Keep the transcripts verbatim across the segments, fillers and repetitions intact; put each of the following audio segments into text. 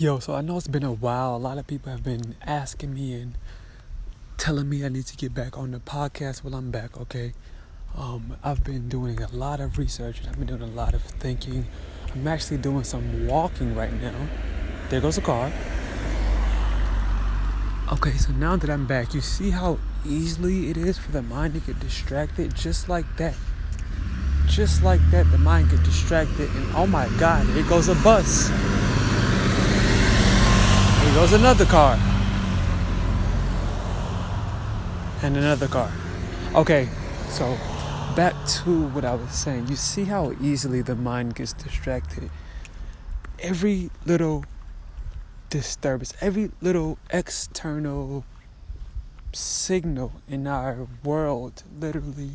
Yo, so I know it's been a while. A lot of people have been asking me and telling me I need to get back on the podcast. Well, I'm back, okay? Um, I've been doing a lot of research and I've been doing a lot of thinking. I'm actually doing some walking right now. There goes the car. Okay, so now that I'm back, you see how easily it is for the mind to get distracted? Just like that. Just like that, the mind gets distracted. And oh my God, here goes a bus. Here goes another car. And another car. Okay, so back to what I was saying. You see how easily the mind gets distracted. Every little disturbance, every little external signal in our world literally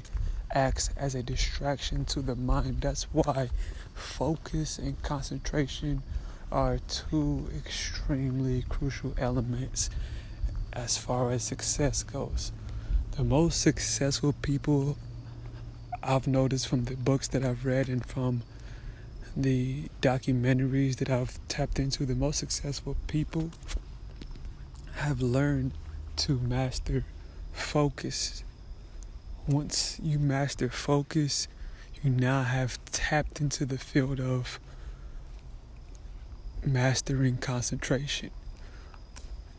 acts as a distraction to the mind. That's why focus and concentration are two extremely crucial elements as far as success goes. The most successful people I've noticed from the books that I've read and from the documentaries that I've tapped into, the most successful people have learned to master focus. Once you master focus, you now have tapped into the field of mastering concentration.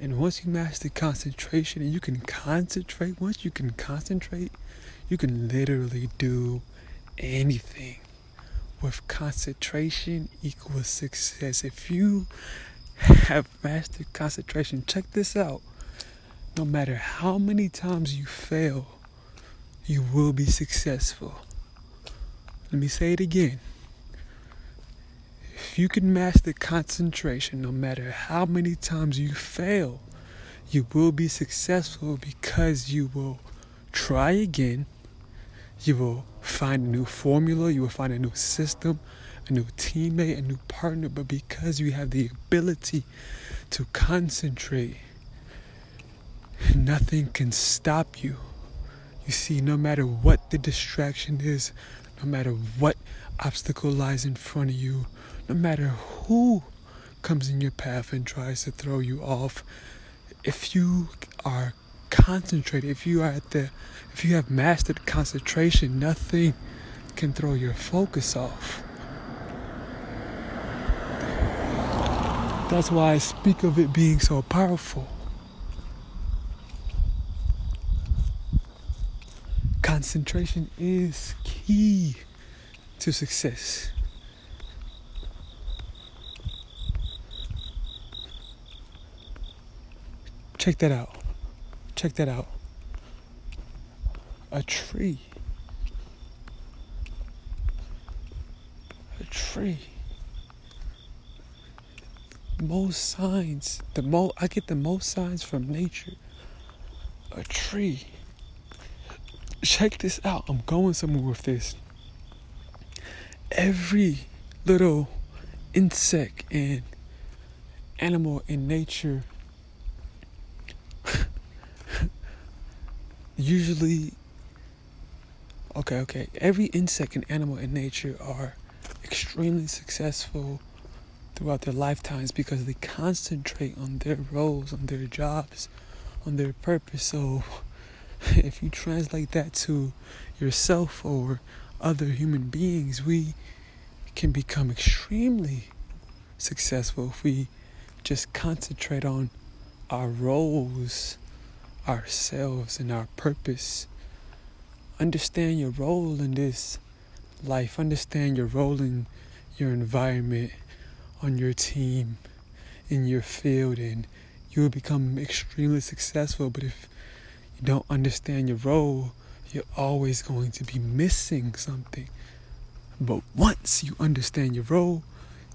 And once you master concentration and you can concentrate, once you can concentrate, you can literally do anything. With concentration equals success. If you have mastered concentration, check this out. No matter how many times you fail, you will be successful. Let me say it again. If you can master concentration, no matter how many times you fail, you will be successful because you will try again. You will find a new formula, you will find a new system, a new teammate, a new partner. But because you have the ability to concentrate, nothing can stop you. You see, no matter what the distraction is, no matter what obstacle lies in front of you, no matter who comes in your path and tries to throw you off, if you are concentrated, if you are at the, if you have mastered concentration, nothing can throw your focus off. That's why I speak of it being so powerful. Concentration is key to success. Check that out. Check that out. A tree. A tree. Most signs, the mo I get the most signs from nature. A tree. Check this out. I'm going somewhere with this. Every little insect and animal in nature usually, okay, okay. Every insect and animal in nature are extremely successful throughout their lifetimes because they concentrate on their roles, on their jobs, on their purpose. So if you translate that to yourself or other human beings, we can become extremely successful if we just concentrate on our roles, ourselves, and our purpose. Understand your role in this life. Understand your role in your environment, on your team, in your field, and you will become extremely successful. But if you don't understand your role, you're always going to be missing something. But once you understand your role,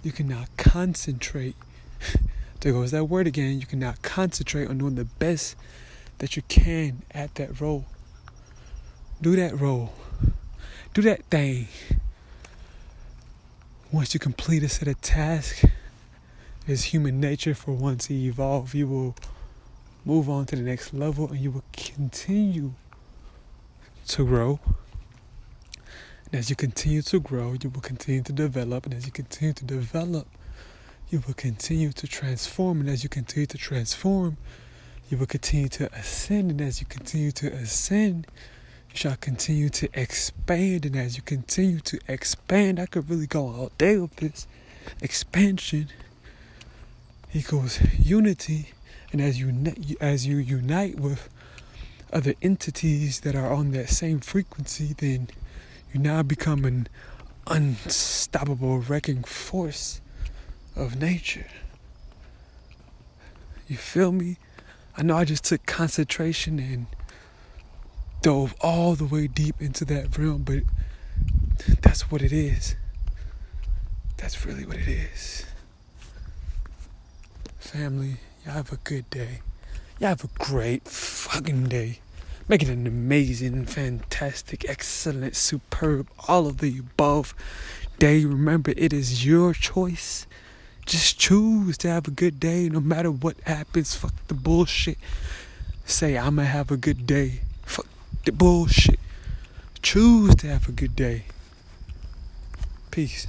you can now concentrate. There goes that word again. You can now concentrate on doing the best that you can at that role. Do that role. Do that thing. Once you complete a set of tasks, it's human nature for one to evolve. You will move on to the next level and you will continue to grow. And as you continue to grow, you will continue to develop. And as you continue to develop, You will continue to transform, and as you continue to transform, you will continue to ascend, and as you continue to ascend, you shall continue to expand, and as you continue to expand, I could really go all day with this. Expansion equals unity, and as you as you unite with other entities that are on that same frequency, then you now become an unstoppable wrecking force of nature. You feel me? I know I just took concentration and dove all the way deep into that realm, but that's what it is. That's really what it is. Family, y'all have a good day. Y'all have a great fucking day. Make it an amazing, fantastic, excellent, superb, all of the above day. Remember, it is your choice. Just choose to have a good day no matter what happens. Fuck the bullshit. Say, I'm gonna have a good day. Fuck the bullshit. Choose to have a good day. Peace.